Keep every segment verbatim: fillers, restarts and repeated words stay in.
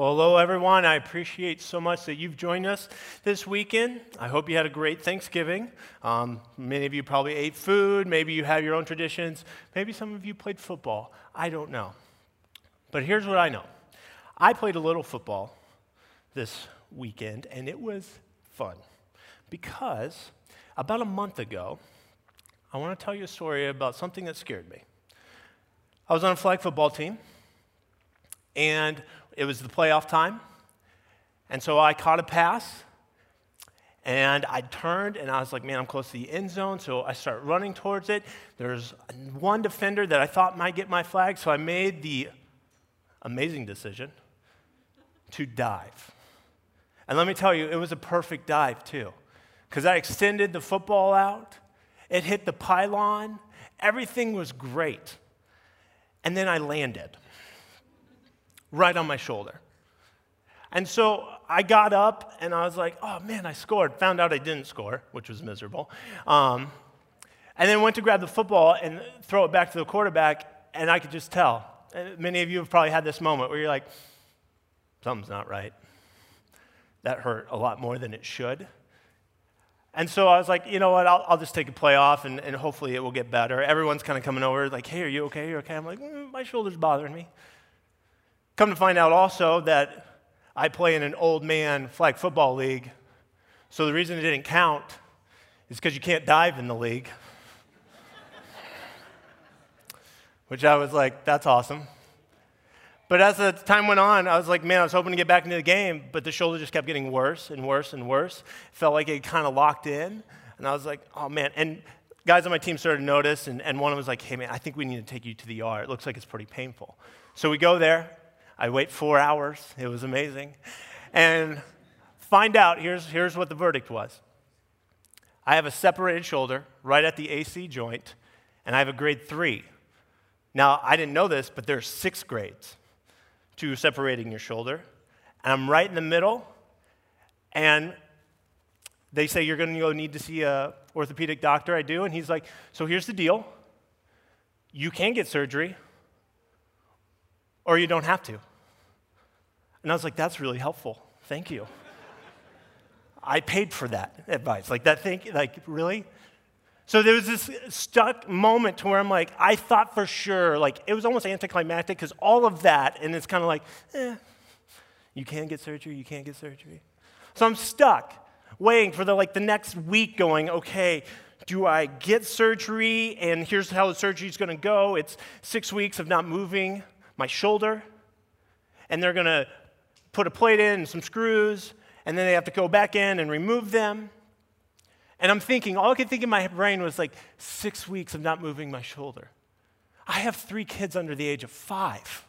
Well, hello, everyone. I appreciate so much that you've joined us this weekend. I hope you had a great Thanksgiving. Um, many of you probably ate food. Maybe you have your own traditions. Maybe some of you played football. I don't know. But here's what I know. I played a little football this weekend, and it was fun because about a month ago, I want to tell you a story about something that scared me. I was on a flag football team, and it was the playoff time, and so I caught a pass, and I turned, and I was like, man, I'm close to the end zone, so I start running towards it. There's one defender that I thought might get my flag, so I made the amazing decision to dive. And let me tell you, it was a perfect dive, too, because I extended the football out. It hit the pylon. Everything was great. And then I landed right on my shoulder. And so I got up, and I was like, oh, man, I scored. Found out I didn't score, which was miserable. Um, and then went to grab the football and throw it back to the quarterback, and I could just tell. Many of you have probably had this moment where you're like, something's not right. That hurt a lot more than it should. And so I was like, you know what, I'll, I'll just take a play off, and, and hopefully it will get better. Everyone's kind of coming over, like, hey, are you okay? You're okay? I'm like, mm, my shoulder's bothering me. Come to find out also that I play in an old man flag football league, so the reason it didn't count is because you can't dive in the league, which I was like, that's awesome. But as the time went on, I was like, man, I was hoping to get back into the game, but the shoulder just kept getting worse and worse and worse. It felt like it kind of locked in, and I was like, oh, man. And guys on my team started to notice, and, and one of them was like, hey, man, I think we need to take you to the E R. It looks like it's pretty painful. So we go there. I wait four hours. It was amazing. And find out, here's, here's what the verdict was. I have a separated shoulder right at the A C joint, and I have a grade three. Now, I didn't know this, but there's six grades to separating your shoulder. And I'm right in the middle, and they say, you're going to go need to see an orthopedic doctor. I do, and he's like, so here's the deal. You can get surgery, or you don't have to. And I was like, that's really helpful. Thank you. I paid for that advice. Like, that thing, like, really? So there was this stuck moment to where I'm like, I thought for sure, like, it was almost anticlimactic because all of that, and it's kind of like, eh, you can get surgery, you can't get surgery. So I'm stuck waiting for the, like, the next week going, okay, do I get surgery? And here's how the surgery's going to go. It's six weeks of not moving my shoulder, and they're going to put a plate in and some screws, and then they have to go back in and remove them. And I'm thinking, all I could think in my brain was like, six weeks of not moving my shoulder. I have three kids under the age of five.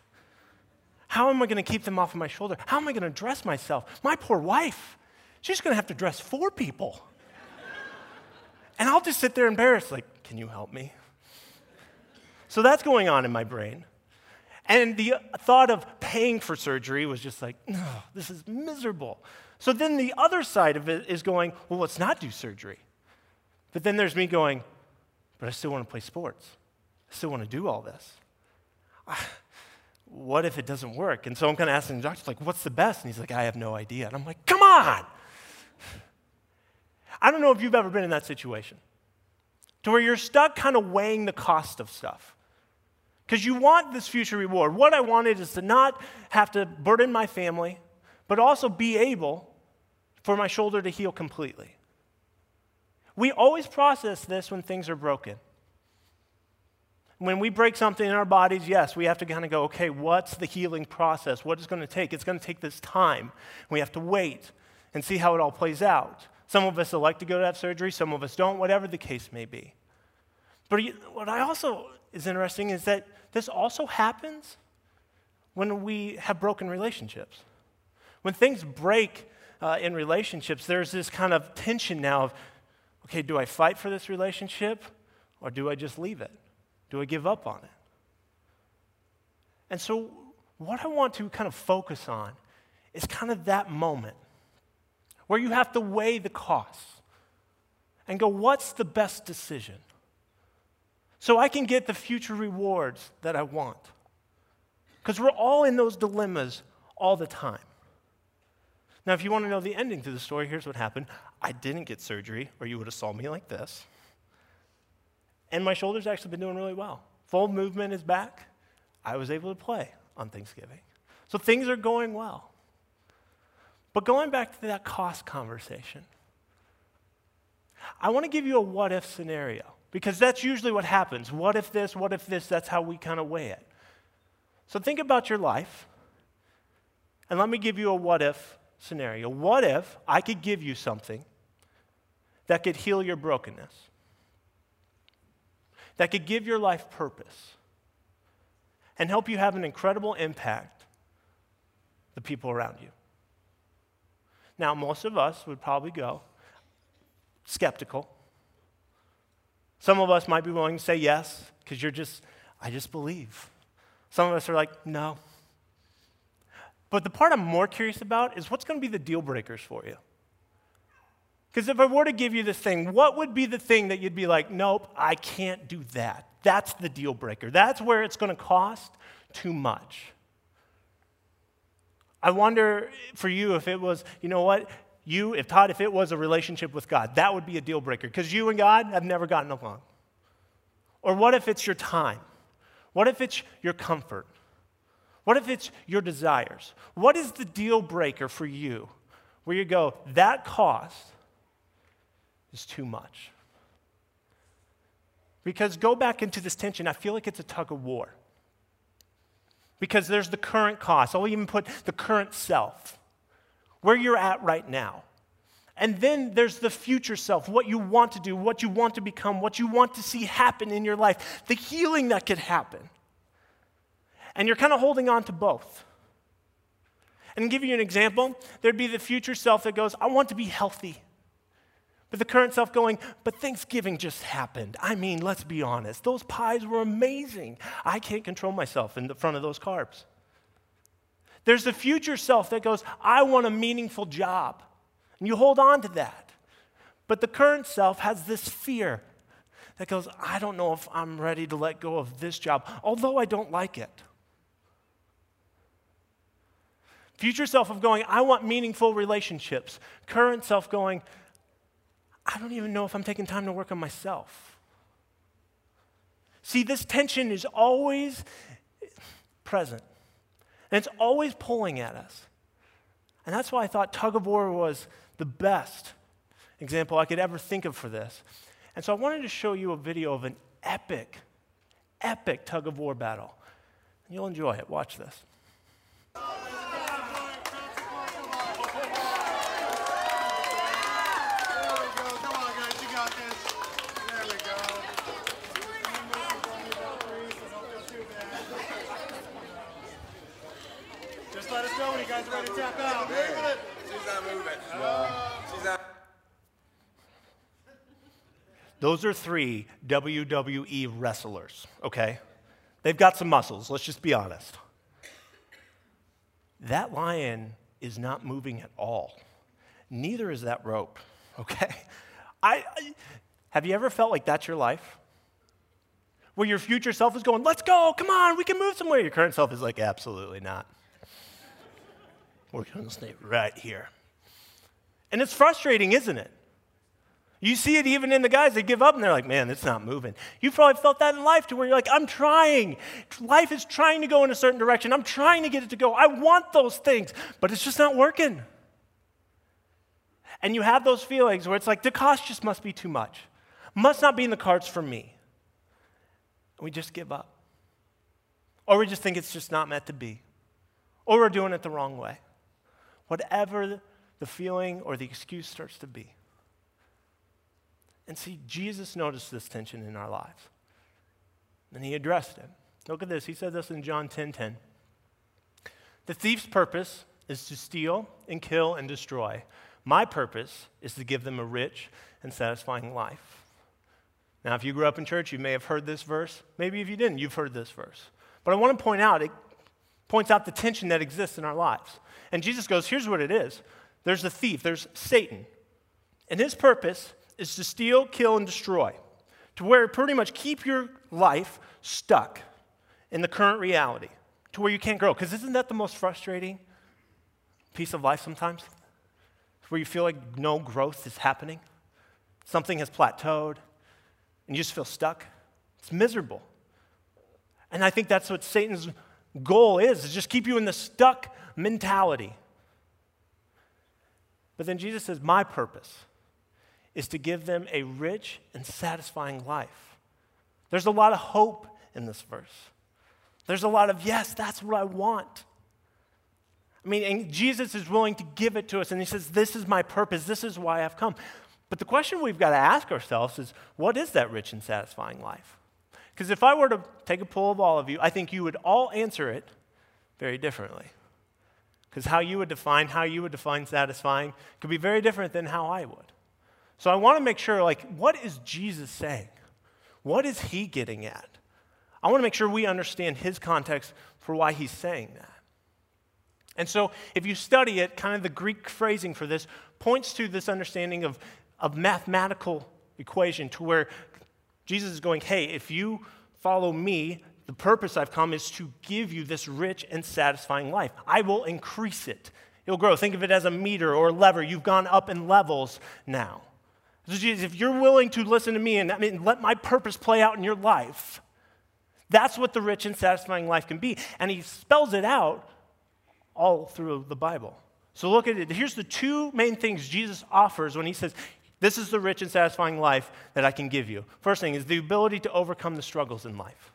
How am I going to keep them off of my shoulder? How am I going to dress myself? My poor wife, she's going to have to dress four people. And I'll just sit there embarrassed, like, can you help me? So that's going on in my brain. And the thought of paying for surgery was just like, no, oh, this is miserable. So then the other side of it is going, well, let's not do surgery. But then there's me going, but I still want to play sports. I still want to do all this. What if it doesn't work? And so I'm kind of asking the doctor, like, what's the best? And he's like, I have no idea. And I'm like, come on. I don't know if you've ever been in that situation to where you're stuck kind of weighing the cost of stuff. Because you want this future reward. What I wanted is to not have to burden my family, but also be able for my shoulder to heal completely. We always process this when things are broken. When we break something in our bodies, yes, we have to kind of go, okay, what's the healing process? What is it going to take? It's going to take this time. We have to wait and see how it all plays out. Some of us elect to go to have surgery. Some of us don't, whatever the case may be. But what I also is interesting is that this also happens when we have broken relationships. When things break uh, in relationships, there's this kind of tension now of, okay, do I fight for this relationship or do I just leave it? Do I give up on it? And so what I want to kind of focus on is kind of that moment where you have to weigh the costs and go, what's the best decision? So I can get the future rewards that I want. Because we're all in those dilemmas all the time. Now, if you want to know the ending to the story, here's what happened. I didn't get surgery, or you would have saw me like this. And my shoulder's actually been doing really well. Full movement is back. I was able to play on Thanksgiving. So things are going well. But going back to that cost conversation, I want to give you a what-if scenario, because that's usually what happens. What if this, what if this, that's how we kind of weigh it. So think about your life, and let me give you a what-if scenario. What if I could give you something that could heal your brokenness, that could give your life purpose, and help you have an incredible impact the people around you? Now, most of us would probably go skeptical. Some of us might be willing to say yes, because you're just, I just believe. Some of us are like, no. But the part I'm more curious about is what's going to be the deal breakers for you? Because if I were to give you this thing, what would be the thing that you'd be like, nope, I can't do that. That's the deal breaker. That's where it's going to cost too much. I wonder for you if it was, you know what, you, if Todd, if it was a relationship with God, that would be a deal breaker, because you and God have never gotten along. Or what if it's your time? What if it's your comfort? What if it's your desires? What is the deal breaker for you where you go, that cost is too much? Because go back into this tension, I feel like it's a tug of war. Because there's the current cost. I'll even put the current self, where you're at right now. And then there's the future self, what you want to do, what you want to become, what you want to see happen in your life, the healing that could happen. And you're kind of holding on to both. And to give you an example, there'd be the future self that goes, I want to be healthy. But the current self going, but Thanksgiving just happened. I mean, let's be honest. Those pies were amazing. I can't control myself in the front of those carbs. There's the future self that goes, I want a meaningful job. And you hold on to that. But the current self has this fear that goes, I don't know if I'm ready to let go of this job, although I don't like it. Future self of going, I want meaningful relationships. Current self going, I don't even know if I'm taking time to work on myself. See, this tension is always present. And it's always pulling at us. And that's why I thought tug of war was the best example I could ever think of for this. And so I wanted to show you a video of an epic, epic tug of war battle. And you'll enjoy it. Watch this. Those are three W W E wrestlers, okay? They've got some muscles, let's just be honest. That lion is not moving at all. Neither is that rope, okay? I, I have you ever felt like that's your life? Where your future self is going, let's go, come on, we can move somewhere. Your current self is like, absolutely not. We're going to stay right here. And it's frustrating, isn't it? You see it even in the guys that give up, and they're like, man, it's not moving. You've probably felt that in life, to where you're like, I'm trying. Life is trying to go in a certain direction. I'm trying to get it to go. I want those things, but it's just not working. And you have those feelings where it's like, the cost just must be too much. Must not be in the cards for me. And we just give up. Or we just think it's just not meant to be. Or we're doing it the wrong way. Whatever the feeling or the excuse starts to be. And see, Jesus noticed this tension in our lives. And he addressed it. Look at this. He said this in John ten ten. The thief's purpose is to steal and kill and destroy. My purpose is to give them a rich and satisfying life. Now, if you grew up in church, you may have heard this verse. Maybe if you didn't, you've heard this verse. But I want to point out, it points out the tension that exists in our lives. And Jesus goes, here's what it is. There's the thief. There's Satan. And his purpose is to steal, kill, and destroy, to where pretty much keep your life stuck in the current reality, to where you can't grow. Because isn't that the most frustrating piece of life sometimes, where you feel like no growth is happening, something has plateaued, and you just feel stuck? It's miserable. And I think that's what Satan's goal is, is just keep you in the stuck mentality. But then Jesus says, my purpose is to give them a rich and satisfying life. There's a lot of hope in this verse. There's a lot of, yes, that's what I want. I mean, and Jesus is willing to give it to us, and he says, this is my purpose, this is why I've come. But the question we've got to ask ourselves is, what is that rich and satisfying life? Because if I were to take a poll of all of you, I think you would all answer it very differently. Because how you would define, how you would define satisfying could be very different than how I would. So I want to make sure, like, what is Jesus saying? What is he getting at? I want to make sure we understand his context for why he's saying that. And so if you study it, kind of the Greek phrasing for this points to this understanding of, of mathematical equation to where Jesus is going, hey, if you follow me, the purpose I've come is to give you this rich and satisfying life. I will increase it. It'll grow. Think of it as a meter or a lever. You've gone up in levels now. So Jesus, if you're willing to listen to me and I mean, let my purpose play out in your life, that's what the rich and satisfying life can be. And he spells it out all through the Bible. So look at it. Here's the two main things Jesus offers when he says, this is the rich and satisfying life that I can give you. First thing is the ability to overcome the struggles in life.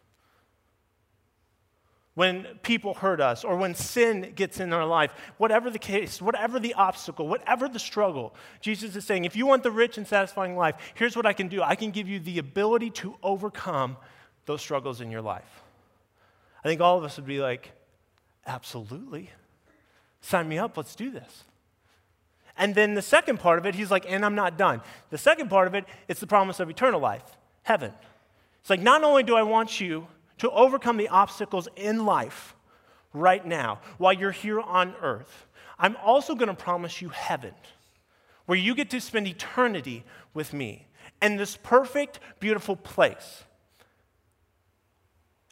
When people hurt us or when sin gets in our life, whatever the case, whatever the obstacle, whatever the struggle, Jesus is saying, if you want the rich and satisfying life, here's what I can do. I can give you the ability to overcome those struggles in your life. I think all of us would be like, absolutely. Sign me up. Let's do this. And then the second part of it, he's like, and I'm not done. The second part of it, it's the promise of eternal life, heaven. It's like, not only do I want you to overcome the obstacles in life right now, while you're here on earth, I'm also going to promise you heaven, where you get to spend eternity with me in this perfect, beautiful place.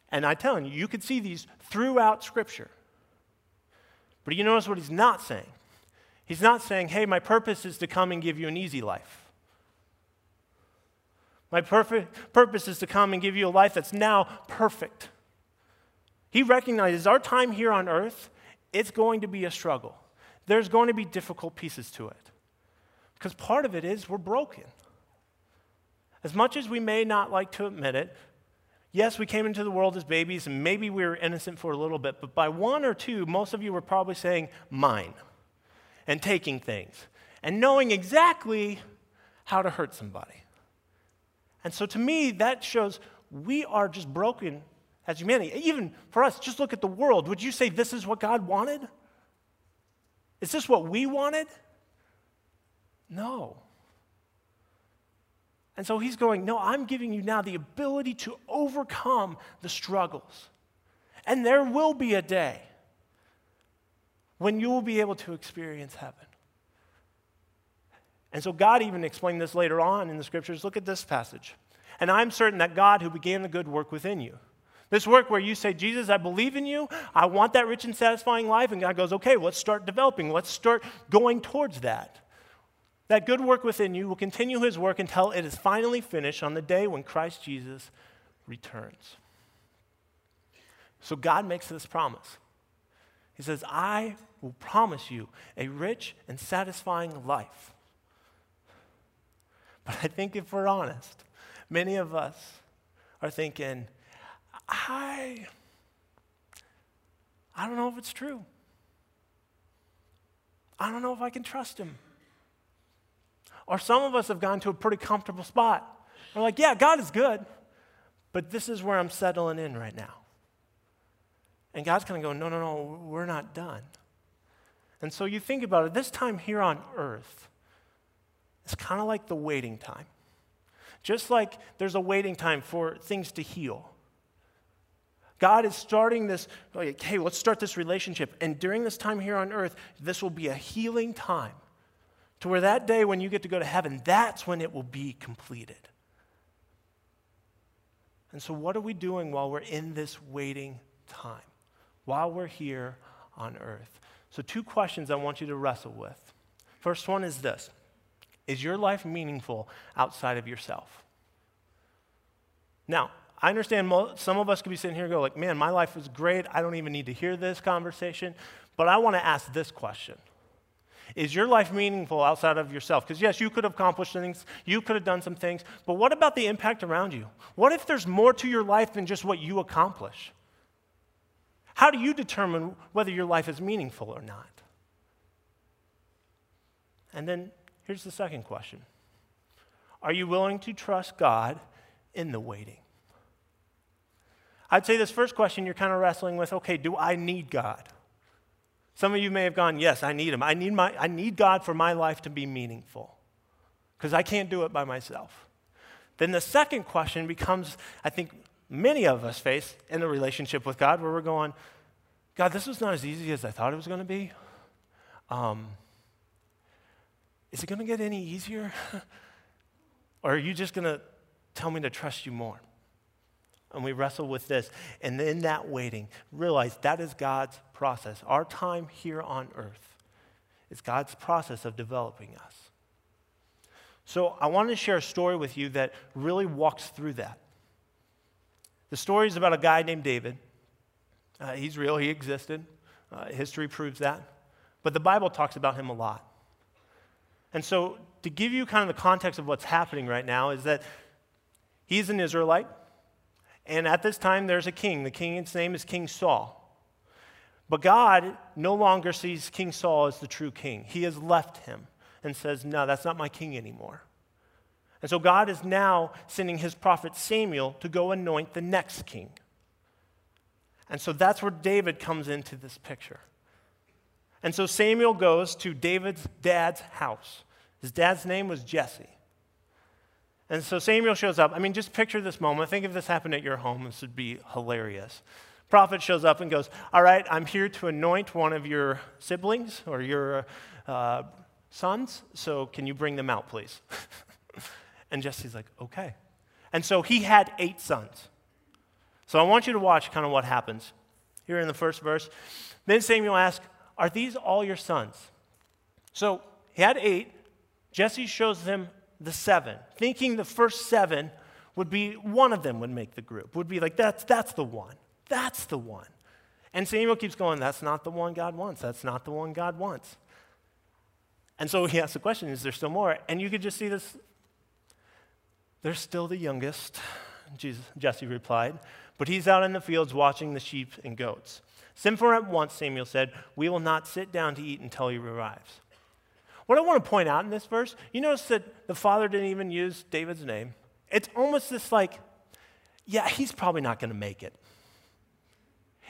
And I'm telling you, you could see these throughout Scripture. But you notice what he's not saying. He's not saying, hey, my purpose is to come and give you an easy life. My perfect purpose is to come and give you a life that's now perfect. He recognizes our time here on earth, it's going to be a struggle. There's going to be difficult pieces to it. Because part of it is we're broken. As much as we may not like to admit it, yes, we came into the world as babies, and maybe we were innocent for a little bit, but by one or two, most of you were probably saying, mine, and taking things, and knowing exactly how to hurt somebody. And so to me, that shows we are just broken as humanity. Even for us, just look at the world. Would you say this is what God wanted? Is this what we wanted? No. And so he's going, no, I'm giving you now the ability to overcome the struggles. And there will be a day when you will be able to experience heaven. And so God even explained this later on in the Scriptures. Look at this passage. And I'm certain that God who began the good work within you. This work where you say, Jesus, I believe in you. I want that rich and satisfying life. And God goes, okay, let's start developing. Let's start going towards that. That good work within you will continue his work until it is finally finished on the day when Christ Jesus returns. So God makes this promise. He says, I will promise you a rich and satisfying life. But I think if we're honest, many of us are thinking, I, I don't know if it's true. I don't know if I can trust him. Or some of us have gone to a pretty comfortable spot. We're like, yeah, God is good, but this is where I'm settling in right now. And God's kind of going, no, no, no, we're not done. And so you think about it, this time here on earth, it's kind of like the waiting time. Just like there's a waiting time for things to heal. God is starting this, like, hey, let's start this relationship. And during this time here on earth, this will be a healing time to where that day when you get to go to heaven, that's when it will be completed. And so what are we doing while we're in this waiting time, while we're here on earth? So two questions I want you to wrestle with. First one is this. Is your life meaningful outside of yourself? Now, I understand some of us could be sitting here and go like, man, my life is great. I don't even need to hear this conversation. But I want to ask this question. Is your life meaningful outside of yourself? Because yes, you could have accomplished things. You could have done some things. But what about the impact around you? What if there's more to your life than just what you accomplish? How do you determine whether your life is meaningful or not? And then here's the second question. Are you willing to trust God in the waiting? I'd say this first question you're kind of wrestling with, okay, do I need God? Some of you may have gone, yes, I need him. I need, my, I need God for my life to be meaningful because I can't do it by myself. Then the second question becomes, I think many of us face in a relationship with God where we're going, God, this was not as easy as I thought it was going to be. Um, is it going to get any easier? Or are you just going to tell me to trust you more? And we wrestle with this. And in that waiting, realize that is God's process. Our time here on earth is God's process of developing us. So I wanted to share a story with you that really walks through that. The story is about a guy named David. Uh, he's real. He existed. Uh, history proves that. But the Bible talks about him a lot. And so to give you kind of the context of what's happening right now is that he's an Israelite. And at this time, there's a king. The king's name is King Saul. But God no longer sees King Saul as the true king. He has left him and says, no, that's not my king anymore. And so God is now sending his prophet Samuel to go anoint the next king. And so that's where David comes into this picture. And so Samuel goes to David's dad's house. His dad's name was Jesse. And so Samuel shows up. I mean, just picture this moment. Think if this happened at your home. This would be hilarious. Prophet shows up and goes, all right, I'm here to anoint one of your siblings or your uh, sons, so can you bring them out, please? And Jesse's like, okay. And so he had eight sons. So I want you to watch kind of what happens here in the first verse. Then Samuel asks, are these all your sons? So he had eight. Jesse shows them the seven, thinking the first seven would be, one of them would make the group, would be like, that's, that's the one, that's the one. And Samuel keeps going, that's not the one God wants, that's not the one God wants. And so he asks the question, is there still more? And you could just see this, they're still the youngest, Jesus, Jesse replied, but he's out in the fields watching the sheep and goats. Send for him at once, Samuel said, we will not sit down to eat until he arrives. What I want to point out in this verse, you notice that the father didn't even use David's name. It's almost this like, yeah, he's probably not going to make it.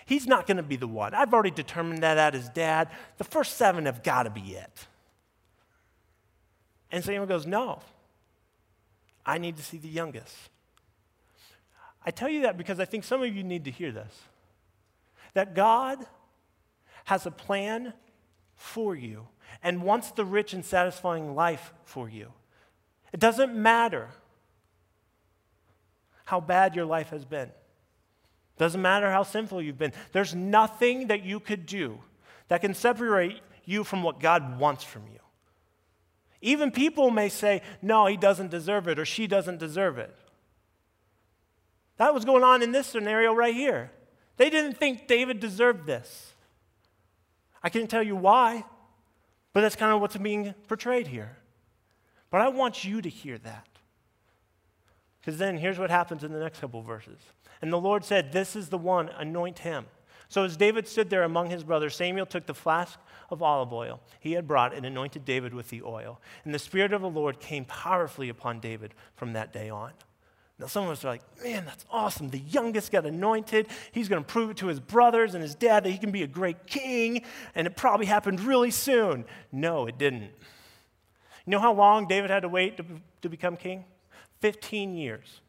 He's not going to be the one. I've already determined that at his dad. The first seven have got to be it. And Samuel goes, no, I need to see the youngest. I tell you that because I think some of you need to hear this, that God has a plan for you and wants the rich and satisfying life for you. It doesn't matter how bad your life has been. It doesn't matter how sinful you've been. There's nothing that you could do that can separate you from what God wants from you. Even people may say, no, he doesn't deserve it or she doesn't deserve it. That was going on in this scenario right here. They didn't think David deserved this. I can't tell you why, but that's kind of what's being portrayed here. But I want you to hear that. Because then here's what happens in the next couple of verses. And the Lord said, this is the one, anoint him. So as David stood there among his brothers, Samuel took the flask of olive oil he had brought and anointed David with the oil. And the Spirit of the Lord came powerfully upon David from that day on. Now, some of us are like, man, that's awesome. The youngest got anointed. He's going to prove it to his brothers and his dad that he can be a great king, and it probably happened really soon. No, it didn't. You know how long David had to wait to, to become king? fifteen years.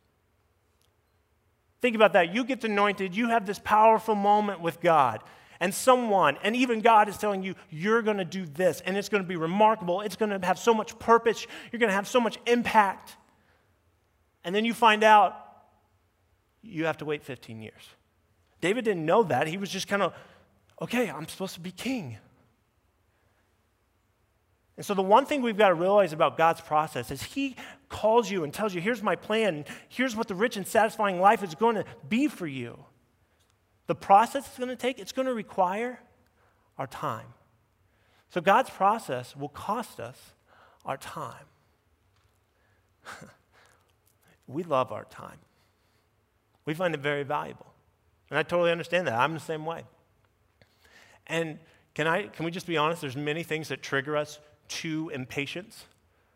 Think about that. You get anointed. You have this powerful moment with God, and someone, and even God is telling you, you're going to do this, and it's going to be remarkable. It's going to have so much purpose. You're going to have so much impact. And then you find out you have to wait fifteen years. David didn't know that. He was just kind of, okay, I'm supposed to be king. And so the one thing we've got to realize about God's process is he calls you and tells you, here's my plan, here's what the rich and satisfying life is going to be for you. The process it's going to take, it's going to require our time. So God's process will cost us our time. We love our time. We find it very valuable. And I totally understand that. I'm the same way. And can I? Can we just be honest? There's many things that trigger us to impatience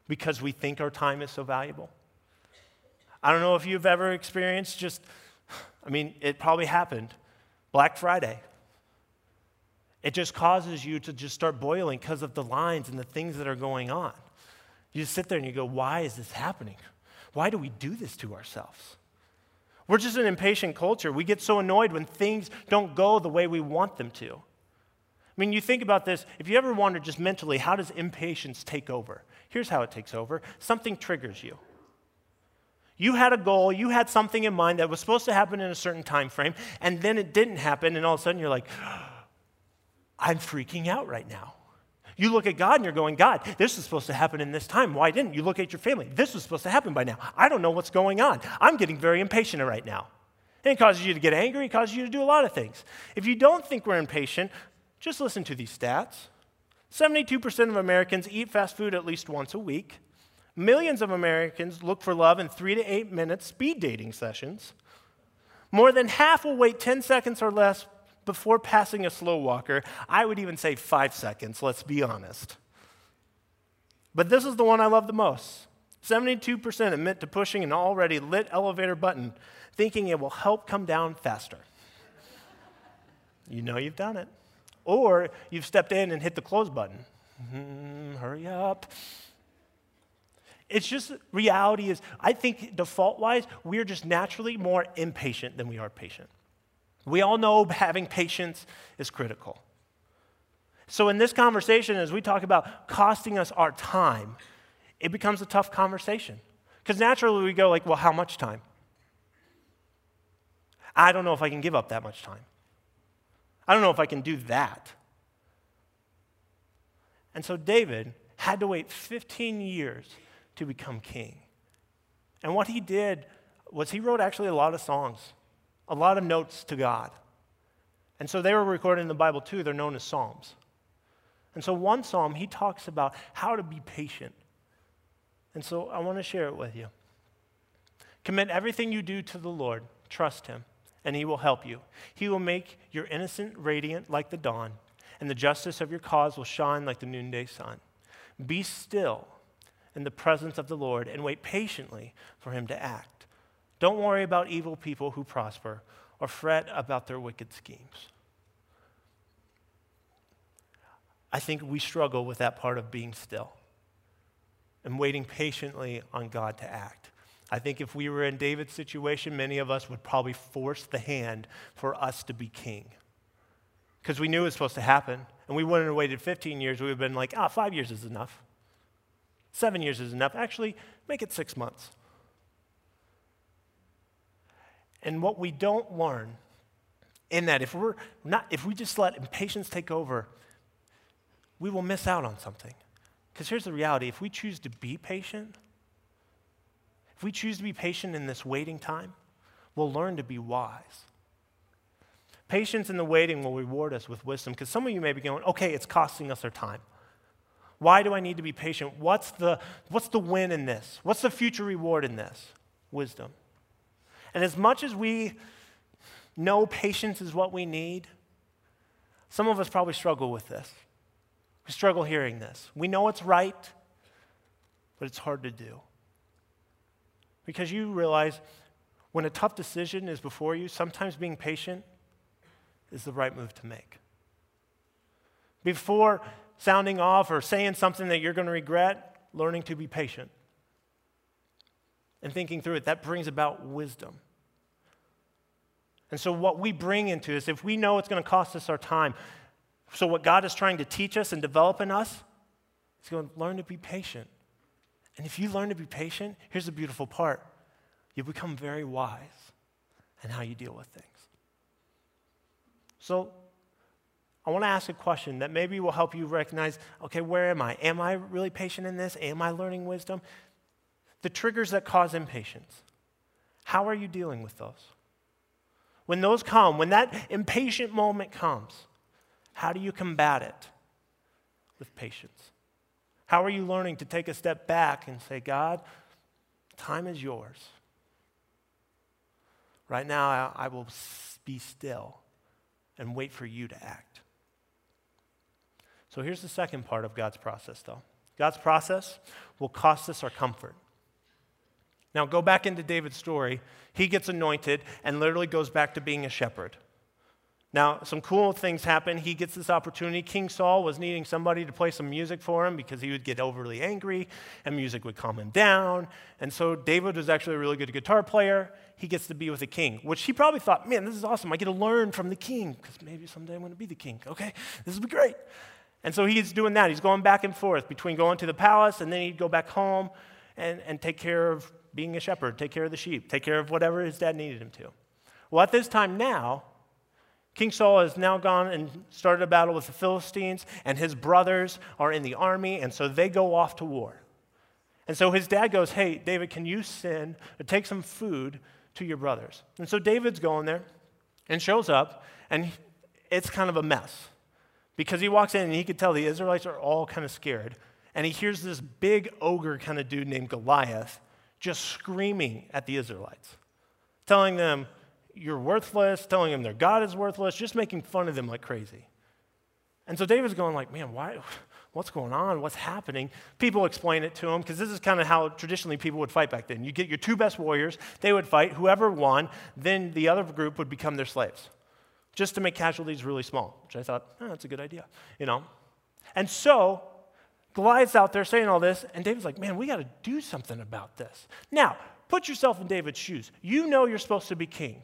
because we think our time is so valuable. I don't know if you've ever experienced just, I mean, it probably happened, Black Friday. It just causes you to just start boiling because of the lines and the things that are going on. You just sit there and you go, why is this happening? Why do we do this to ourselves? We're just an impatient culture. We get so annoyed when things don't go the way we want them to. I mean, you think about this. If you ever wonder just mentally, how does impatience take over? Here's how it takes over. Something triggers you. You had a goal. You had something in mind that was supposed to happen in a certain time frame, and then it didn't happen, and all of a sudden you're like, I'm freaking out right now. You look at God and you're going, God, this is supposed to happen in this time. Why didn't you? Look at your family. This was supposed to happen by now. I don't know what's going on. I'm getting very impatient right now. And it causes you to get angry. It causes you to do a lot of things. If you don't think we're impatient, just listen to these stats. seventy-two percent of Americans eat fast food at least once a week. Millions of Americans look for love in three to eight minute speed dating sessions. More than half will wait ten seconds or less before passing a slow walker. I would even say five seconds, let's be honest. But this is the one I love the most. seventy-two percent admit to pushing an already lit elevator button, thinking it will help come down faster. You know you've done it. Or you've stepped in and hit the close button. Mm, hurry up. It's just, reality is, I think default-wise, we're just naturally more impatient than we are patient. We all know having patience is critical. So in this conversation, as we talk about costing us our time, it becomes a tough conversation. Because naturally we go like, well, how much time? I don't know if I can give up that much time. I don't know if I can do that. And so David had to wait fifteen years to become king. And what he did was he wrote actually a lot of songs, a lot of notes to God. And so they were recorded in the Bible too. They're known as Psalms. And so one Psalm, he talks about how to be patient. And so I want to share it with you. Commit everything you do to the Lord. Trust him, and he will help you. He will make your innocent radiant like the dawn, and the justice of your cause will shine like the noonday sun. Be still in the presence of the Lord and wait patiently for him to act. Don't worry about evil people who prosper or fret about their wicked schemes. I think we struggle with that part of being still and waiting patiently on God to act. I think if we were in David's situation, many of us would probably force the hand for us to be king because we knew it was supposed to happen, and we wouldn't have waited fifteen years. We would have been like, ah, oh, five years is enough. Seven years is enough. Actually, make it six months. And what we don't learn in that, if we're not, if we just let impatience take over, we will miss out on something. Because here's the reality: if we choose to be patient, if we choose to be patient in this waiting time, we'll learn to be wise. Patience in the waiting will reward us with wisdom. Because some of you may be going, okay, it's costing us our time. Why do I need to be patient? What's the what's the win in this? What's the future reward in this? Wisdom. And as much as we know patience is what we need, some of us probably struggle with this. We struggle hearing this. We know it's right, but it's hard to do. Because you realize when a tough decision is before you, sometimes being patient is the right move to make. Before sounding off or saying something that you're going to regret, learning to be patient. And thinking through it, that brings about wisdom. And so what we bring into this, if we know it's going to cost us our time, so what God is trying to teach us and develop in us, is going to learn to be patient. And if you learn to be patient, here's the beautiful part. You become very wise in how you deal with things. So I I want to ask a question that maybe will help you recognize, okay, where am I? Am I really patient in this? Am I learning wisdom? The triggers that cause impatience, how are you dealing with those? When those come, when that impatient moment comes, how do you combat it? With patience. How are you learning to take a step back and say, God, time is yours. Right now, I will be still and wait for you to act. So here's the second part of God's process, though. God's process will cost us our comfort. Now, go back into David's story. He gets anointed and literally goes back to being a shepherd. Now, some cool things happen. He gets this opportunity. King Saul was needing somebody to play some music for him because he would get overly angry, and music would calm him down. And so David was actually a really good guitar player. He gets to be with the king, which he probably thought, man, this is awesome. I get to learn from the king because maybe someday I'm going to be the king. Okay, this will be great. And so he's doing that. He's going back and forth between going to the palace, and then he'd go back home and, and take care of being a shepherd, take care of the sheep, take care of whatever his dad needed him to. Well, at this time now, King Saul has now gone and started a battle with the Philistines, and his brothers are in the army, and so they go off to war. And so his dad goes, hey, David, can you send or take some food to your brothers? And so David's going there and shows up, and it's kind of a mess because he walks in, and he could tell the Israelites are all kind of scared, and he hears this big ogre kind of dude named Goliath just screaming at the Israelites, telling them, you're worthless, telling them their God is worthless, just making fun of them like crazy. And so David's going like, man, why, what's going on? What's happening? People explain it to him, because this is kind of how traditionally people would fight back then. You get your two best warriors, they would fight, whoever won, then the other group would become their slaves, just to make casualties really small, which I thought, oh, that's a good idea, you know? And so Goliath's out there saying all this, and David's like, man, we got to do something about this. Now, put yourself in David's shoes. You know you're supposed to be king.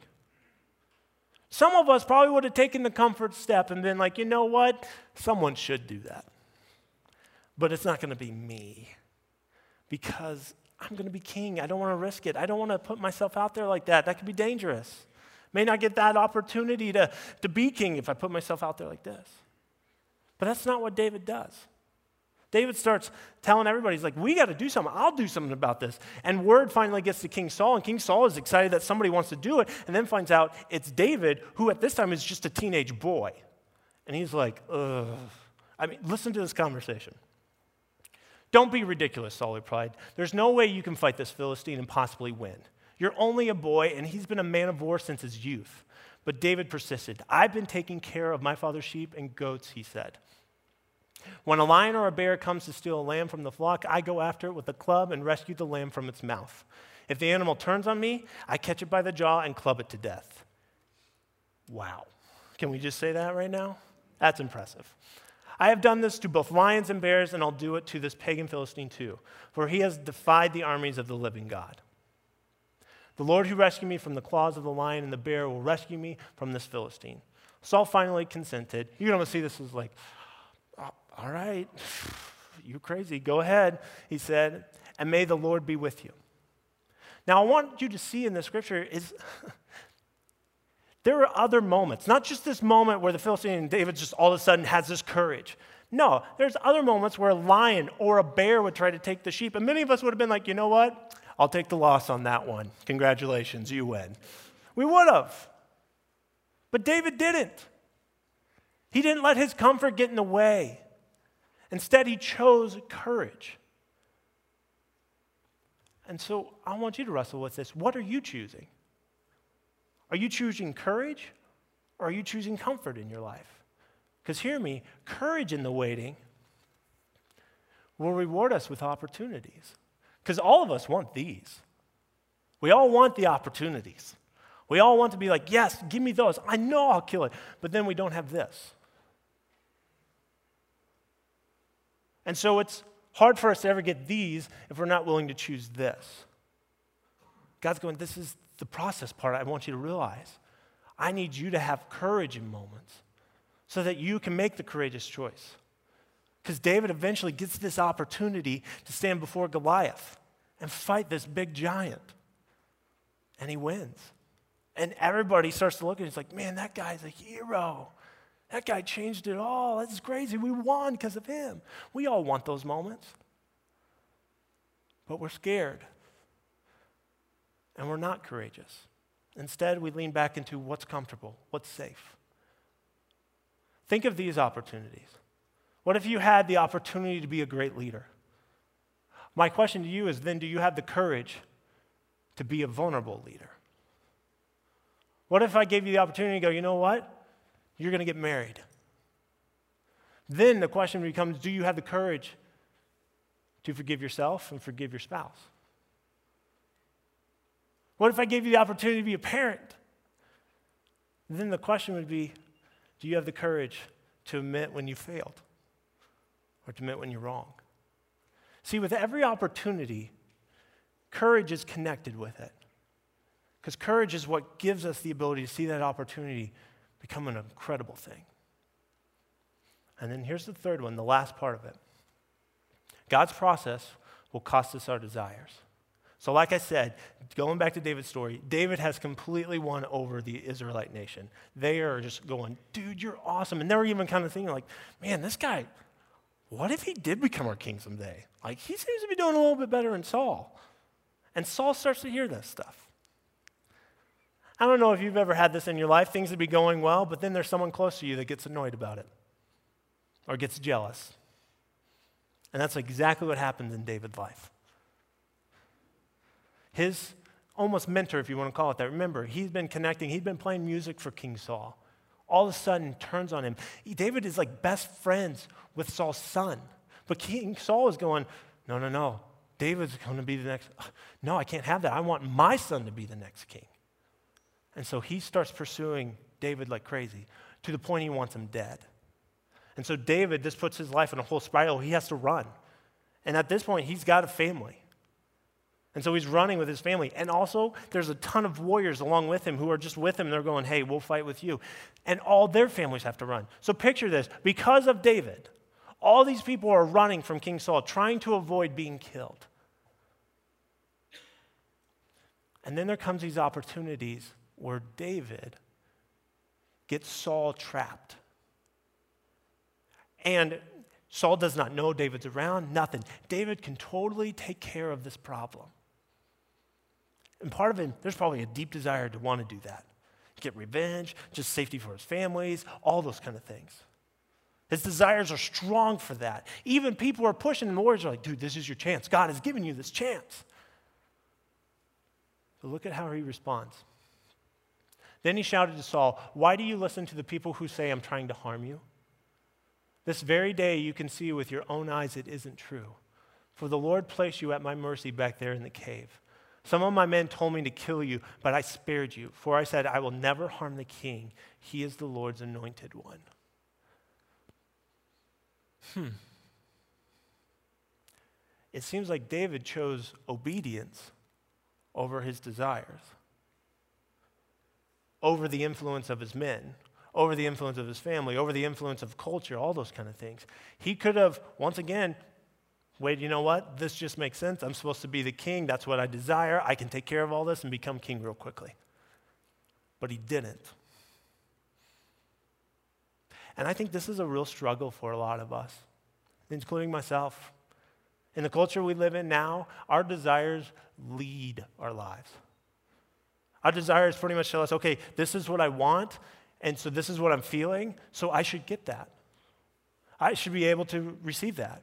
Some of us probably would have taken the comfort step and been like, you know what? Someone should do that. But it's not going to be me, because I'm going to be king. I don't want to risk it. I don't want to put myself out there like that. That could be dangerous. May not get that opportunity to, to be king if I put myself out there like this. But that's not what David does. David starts telling everybody, he's like, we got to do something. I'll do something about this. And word finally gets to King Saul, and King Saul is excited that somebody wants to do it, and then finds out it's David, who at this time is just a teenage boy. And he's like, ugh. I mean, listen to this conversation. Don't be ridiculous, Saul replied. There's no way you can fight this Philistine and possibly win. You're only a boy, and he's been a man of war since his youth. But David persisted. I've been taking care of my father's sheep and goats, he said. When a lion or a bear comes to steal a lamb from the flock, I go after it with a club and rescue the lamb from its mouth. If the animal turns on me, I catch it by the jaw and club it to death. Wow. Can we just say that right now? That's impressive. I have done this to both lions and bears, and I'll do it to this pagan Philistine too, for he has defied the armies of the living God. The Lord who rescued me from the claws of the lion and the bear will rescue me from this Philistine. Saul finally consented. You're going to see this as like, all right, you're crazy, go ahead, he said, and may the Lord be with you. Now, I want you to see in the scripture is there are other moments, not just this moment where the Philistine and David just all of a sudden has this courage. No, there's other moments where a lion or a bear would try to take the sheep, and many of us would have been like, you know what, I'll take the loss on that one. Congratulations, you win. We would have, but David didn't. He didn't let his comfort get in the way. Instead, he chose courage. And so I want you to wrestle with this. What are you choosing? Are you choosing courage, or are you choosing comfort in your life? Because hear me, courage in the waiting will reward us with opportunities. Because all of us want these. We all want the opportunities. We all want to be like, yes, give me those. I know I'll kill it. But then we don't have this. And so it's hard for us to ever get these if we're not willing to choose this. God's going, this is the process part I want you to realize. I need you to have courage in moments so that you can make the courageous choice. Because David eventually gets this opportunity to stand before Goliath and fight this big giant. And he wins. And everybody starts to look at him, it's like, man, that guy's a hero. That guy changed it all. That's crazy. We won because of him. We all want those moments. But we're scared. And we're not courageous. Instead, we lean back into what's comfortable, what's safe. Think of these opportunities. What if you had the opportunity to be a great leader? My question to you is then, do you have the courage to be a vulnerable leader? What if I gave you the opportunity to go, you know what? You're going to get married. Then the question becomes, do you have the courage to forgive yourself and forgive your spouse? What if I gave you the opportunity to be a parent? Then the question would be, do you have the courage to admit when you failed or to admit when you're wrong? See, with every opportunity, courage is connected with it, because courage is what gives us the ability to see that opportunity become an incredible thing. And then here's the third one, the last part of it. God's process will cost us our desires. So like I said, going back to David's story, David has completely won over the Israelite nation. They are just going, dude, you're awesome. And they were even kind of thinking like, man, this guy, what if he did become our king someday? Like, he seems to be doing a little bit better than Saul. And Saul starts to hear this stuff. I don't know if you've ever had this in your life. Things would be going well, but then there's someone close to you that gets annoyed about it or gets jealous. And that's exactly what happens in David's life. His almost mentor, if you want to call it that. Remember, he's been connecting. He'd been playing music for King Saul. All of a sudden, turns on him. David is like best friends with Saul's son. But King Saul is going, no, no, no. David's going to be the next. No, I can't have that. I want my son to be the next king. And so he starts pursuing David like crazy to the point he wants him dead. And so David, this puts his life in a whole spiral. He has to run. And at this point, he's got a family. And so he's running with his family. And also, there's a ton of warriors along with him who are just with him. They're going, hey, we'll fight with you. And all their families have to run. So picture this. Because of David, all these people are running from King Saul, trying to avoid being killed. And then there comes these opportunities where David gets Saul trapped. And Saul does not know David's around, nothing. David can totally take care of this problem. And part of it, there's probably a deep desire to want to do that. Get revenge, just safety for his families, all those kind of things. His desires are strong for that. Even people are pushing, and the warriors are like, dude, this is your chance. God has given you this chance. But look at how he responds. Then he shouted to Saul, why do you listen to the people who say I'm trying to harm you? This very day you can see with your own eyes it isn't true. For the Lord placed you at my mercy back there in the cave. Some of my men told me to kill you, but I spared you. For I said, I will never harm the king. He is the Lord's anointed one. Hmm. It seems like David chose obedience over his desires, over the influence of his men, over the influence of his family, over the influence of culture, all those kind of things. He could have, once again, wait, you know what? This just makes sense. I'm supposed to be the king. That's what I desire. I can take care of all this and become king real quickly. But he didn't. And I think this is a real struggle for a lot of us, including myself. In the culture we live in now, our desires lead our lives. Our desires pretty much tell us, okay, this is what I want, and so this is what I'm feeling, so I should get that. I should be able to receive that.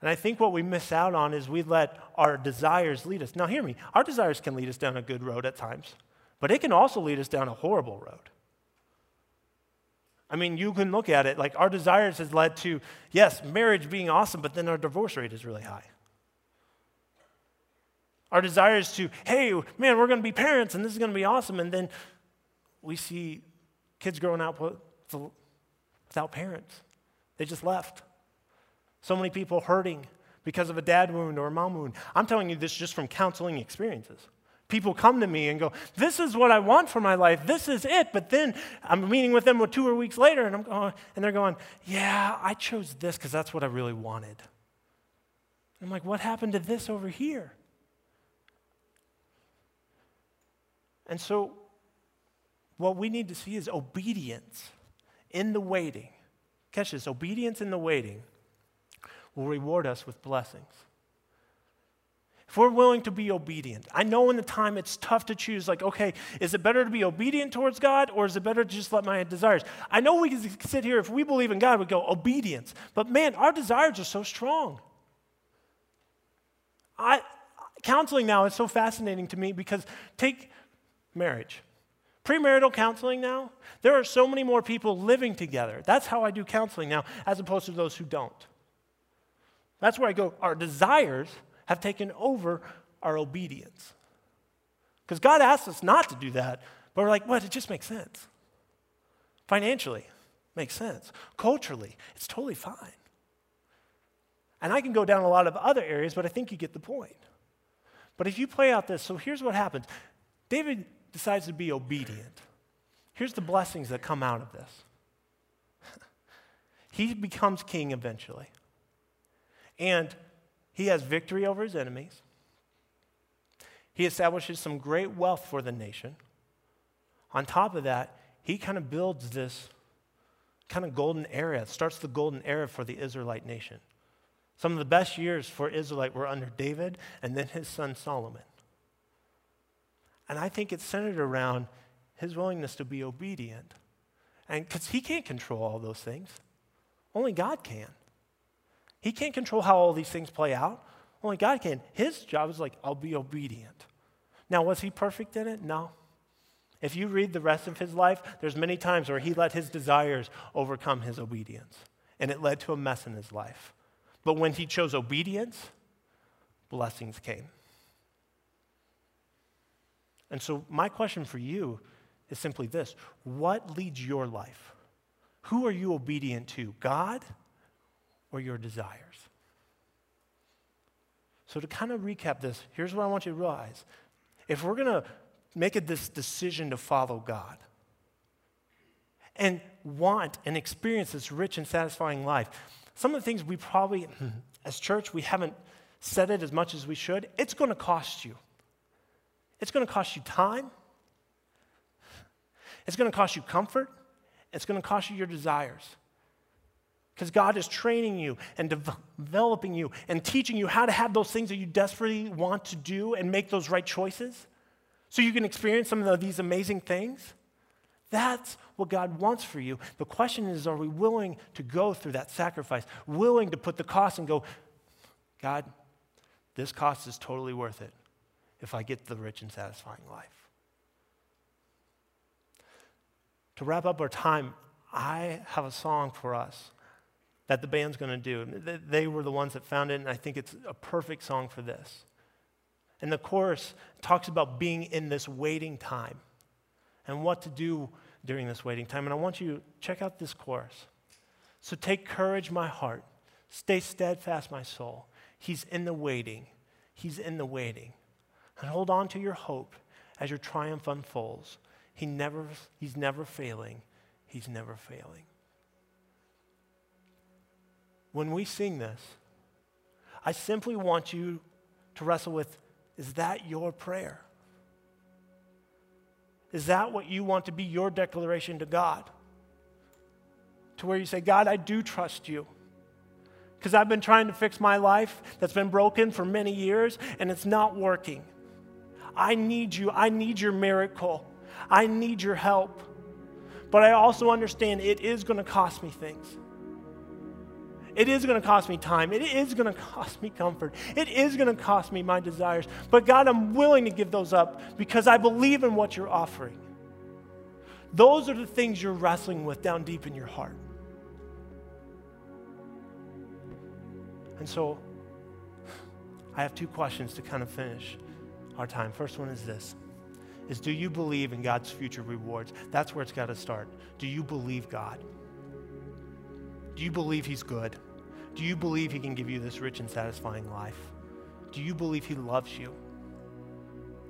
And I think what we miss out on is we let our desires lead us. Now hear me, our desires can lead us down a good road at times, but it can also lead us down a horrible road. I mean, you can look at it, like our desires has led to, yes, marriage being awesome, but then our divorce rate is really high. Our desires to, hey, man, we're going to be parents, and this is going to be awesome. And then we see kids growing up without parents. They just left. So many people hurting because of a dad wound or a mom wound. I'm telling you this just from counseling experiences. People come to me and go, this is what I want for my life. This is it. But then I'm meeting with them two or weeks later, and I'm going, and they're going, yeah, I chose this because that's what I really wanted. I'm like, what happened to this over here? And so What we need to see is obedience in the waiting. Catch this, obedience in the waiting will reward us with blessings. If we're willing to be obedient, I know in the time it's tough to choose, like, okay, is it better to be obedient towards God or is it better to just let my desires? I know we can sit here, if we believe in God, we go obedience. But man, our desires are so strong. I, counseling now is so fascinating to me because take marriage. Premarital counseling now, there are so many more people living together. That's how I do counseling now as opposed to those who don't. That's where I go, our desires have taken over our obedience. Because God asked us not to do that, but we're like, what? It just makes sense. Financially, makes sense. Culturally, it's totally fine. And I can go down a lot of other areas, but I think you get the point. But if you play out this, so here's what happens. David decides to be obedient. Here's the blessings that come out of this. He becomes king eventually. And he has victory over his enemies. He establishes some great wealth for the nation. On top of that, he kind of builds this kind of golden era, starts the golden era for the Israelite nation. Some of the best years for Israelite were under David and then his son Solomon. And I think it's centered around his willingness to be obedient. And because he can't control all those things. Only God can. He can't control how all these things play out. Only God can. His job is like, I'll be obedient. Now, was he perfect in it? No. If you read the rest of his life, there's many times where he let his desires overcome his obedience. And it led to a mess in his life. But when he chose obedience, blessings came. And so my question for you is simply this. What leads your life? Who are you obedient to? God? Or your desires. So to kind of recap this, here's what I want you to realize. If we're going to make it this decision to follow God and want and experience this rich and satisfying life, some of the things we probably, as church, we haven't said it as much as we should, it's going to cost you. It's going to cost you time. It's going to cost you comfort. It's going to cost you your desires. Because God is training you and developing you and teaching you how to have those things that you desperately want to do and make those right choices so you can experience some of these amazing things. That's what God wants for you. The question is, are we willing to go through that sacrifice, willing to put the cost and go, God, this cost is totally worth it if I get the rich and satisfying life. To wrap up our time, I have a song for us that the band's going to do. They were the ones that found it, and I think it's a perfect song for this. And the chorus talks about being in this waiting time and what to do during this waiting time. And I want you to check out this chorus. So take courage, my heart. Stay steadfast, my soul. He's in the waiting. He's in the waiting. And hold on to your hope as your triumph unfolds. He never, he's never failing. He's never failing. When we sing this, I simply want you to wrestle with, is that your prayer? Is that what you want to be your declaration to God? To where you say, God, I do trust you. Because I've been trying to fix my life that's been broken for many years and it's not working. I need you. I need your miracle. I need your help. But I also understand it is going to cost me things. It is going to cost me time. It is going to cost me comfort. It is going to cost me my desires. But God, I'm willing to give those up because I believe in what you're offering. Those are the things you're wrestling with down deep in your heart. And so I have two questions to kind of finish our time. First one is this, is do you believe in God's future rewards? That's where it's got to start. Do you believe God? Do you believe he's good? Do you believe he can give you this rich and satisfying life? Do you believe he loves you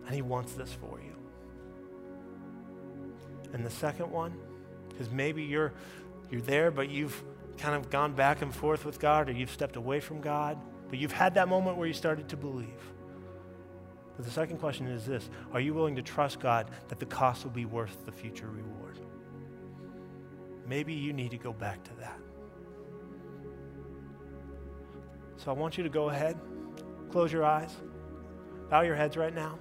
and he wants this for you? And the second one, because maybe you're, you're there, but you've kind of gone back and forth with God or you've stepped away from God, but you've had that moment where you started to believe. But the second question is this: are you willing to trust God that the cost will be worth the future reward? Maybe you need to go back to that. So I want you to go ahead, close your eyes, bow your heads right now,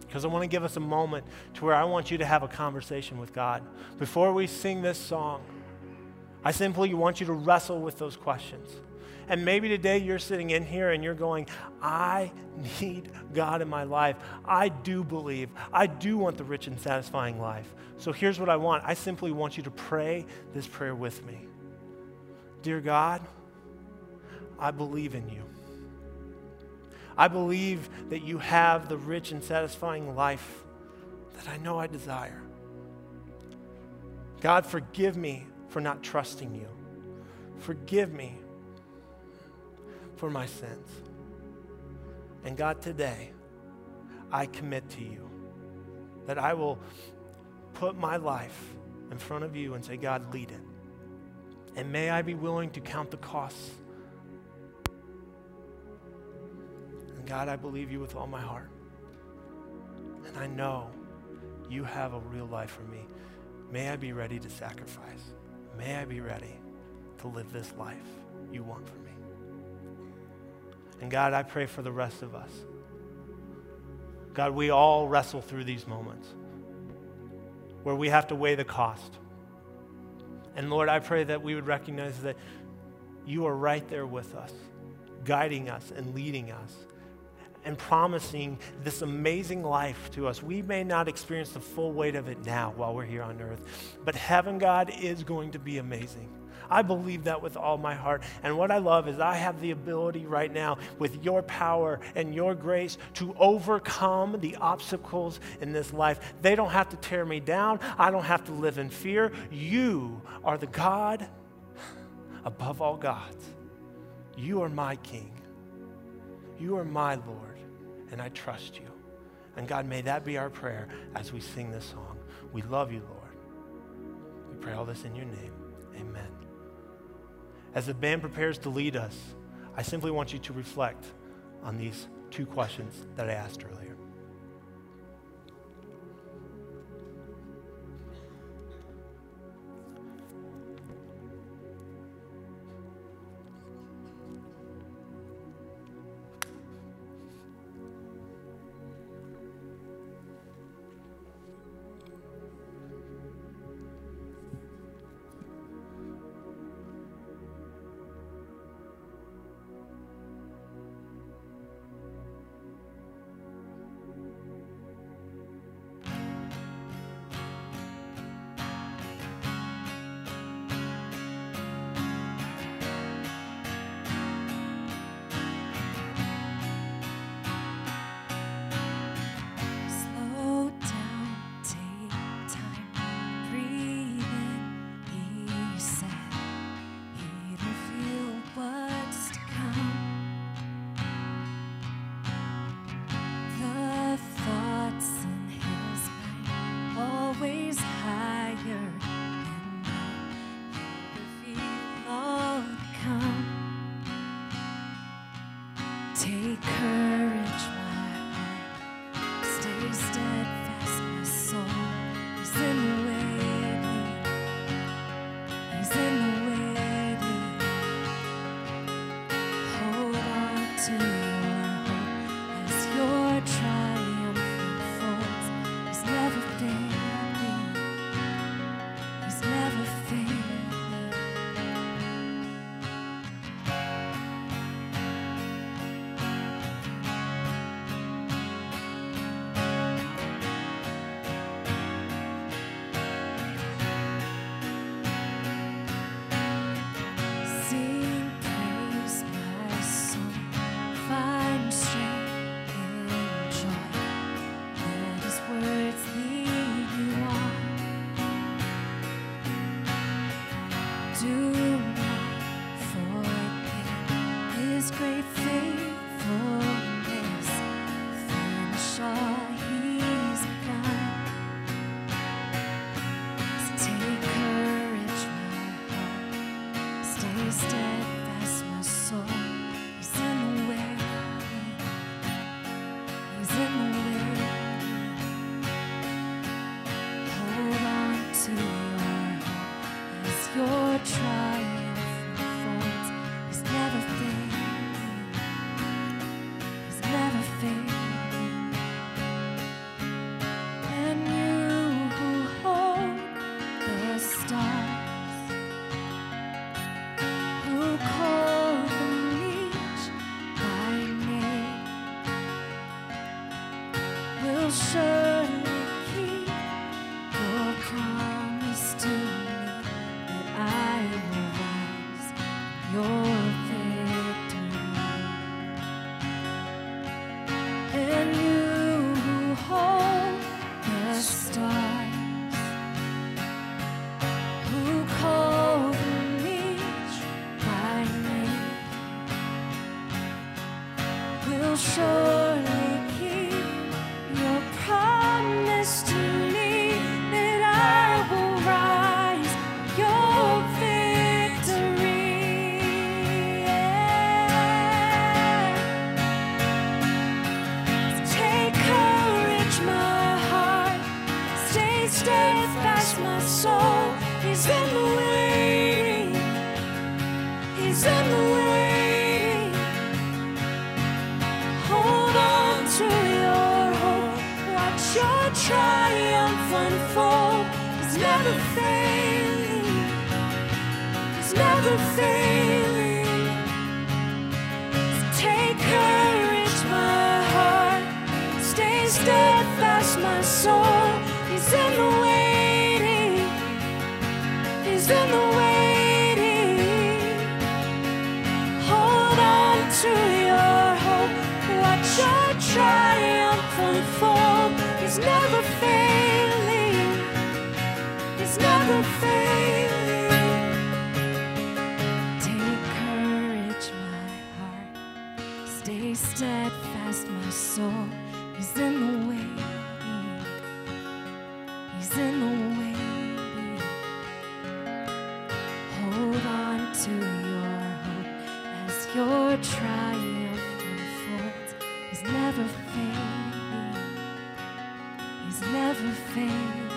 because I want to give us a moment to where I want you to have a conversation with God. Before we sing this song, I simply want you to wrestle with those questions. And maybe today you're sitting in here and you're going, I need God in my life. I do believe. I do want the rich and satisfying life. So here's what I want. I simply want you to pray this prayer with me. Dear God, I believe in you. I believe that you have the rich and satisfying life that I know I desire. God, forgive me for not trusting you. Forgive me for my sins. And God, today, I commit to you that I will put my life in front of you and say, God, lead it. And may I be willing to count the costs. And God, I believe you with all my heart. And I know you have a real life for me. May I be ready to sacrifice. May I be ready to live this life you want for me. And God, I pray for the rest of us. God, we all wrestle through these moments where we have to weigh the cost. And Lord, I pray that we would recognize that you are right there with us, guiding us and leading us and promising this amazing life to us. We may not experience the full weight of it now while we're here on earth, but heaven, God, is going to be amazing. I believe that with all my heart. And what I love is I have the ability right now with your power and your grace to overcome the obstacles in this life. They don't have to tear me down. I don't have to live in fear. You are the God above all gods. You are my King. You are my Lord, and I trust you. And God, may that be our prayer as we sing this song. We love you, Lord. We pray all this in your name. Amen. As the band prepares to lead us, I simply want you to reflect on these two questions that I asked earlier. your triumph unfolds. He's never failing. He's never failing. And you who hold the stars, who call them each by name, will surely keep your promise to me. I will rise your victory. And you who hold the stars, who call them each by name, will surely keep your promise to me, that I will rise your steadfast, my soul is in the way, is in the way. Hold on to your hope, watch your triumph unfold. He's never failing, he's never failing. So take courage, my heart, stay steadfast, my soul. He's in the waiting, he's in the waiting. Hold on to your hope, watch your triumph unfold. He's never failing, he's never failing. Take courage, my heart, stay steadfast, my soul. He's in the waiting. He's in the waiting. Hold on to your hope as your triumph unfolds. He's never failing. He's never failing.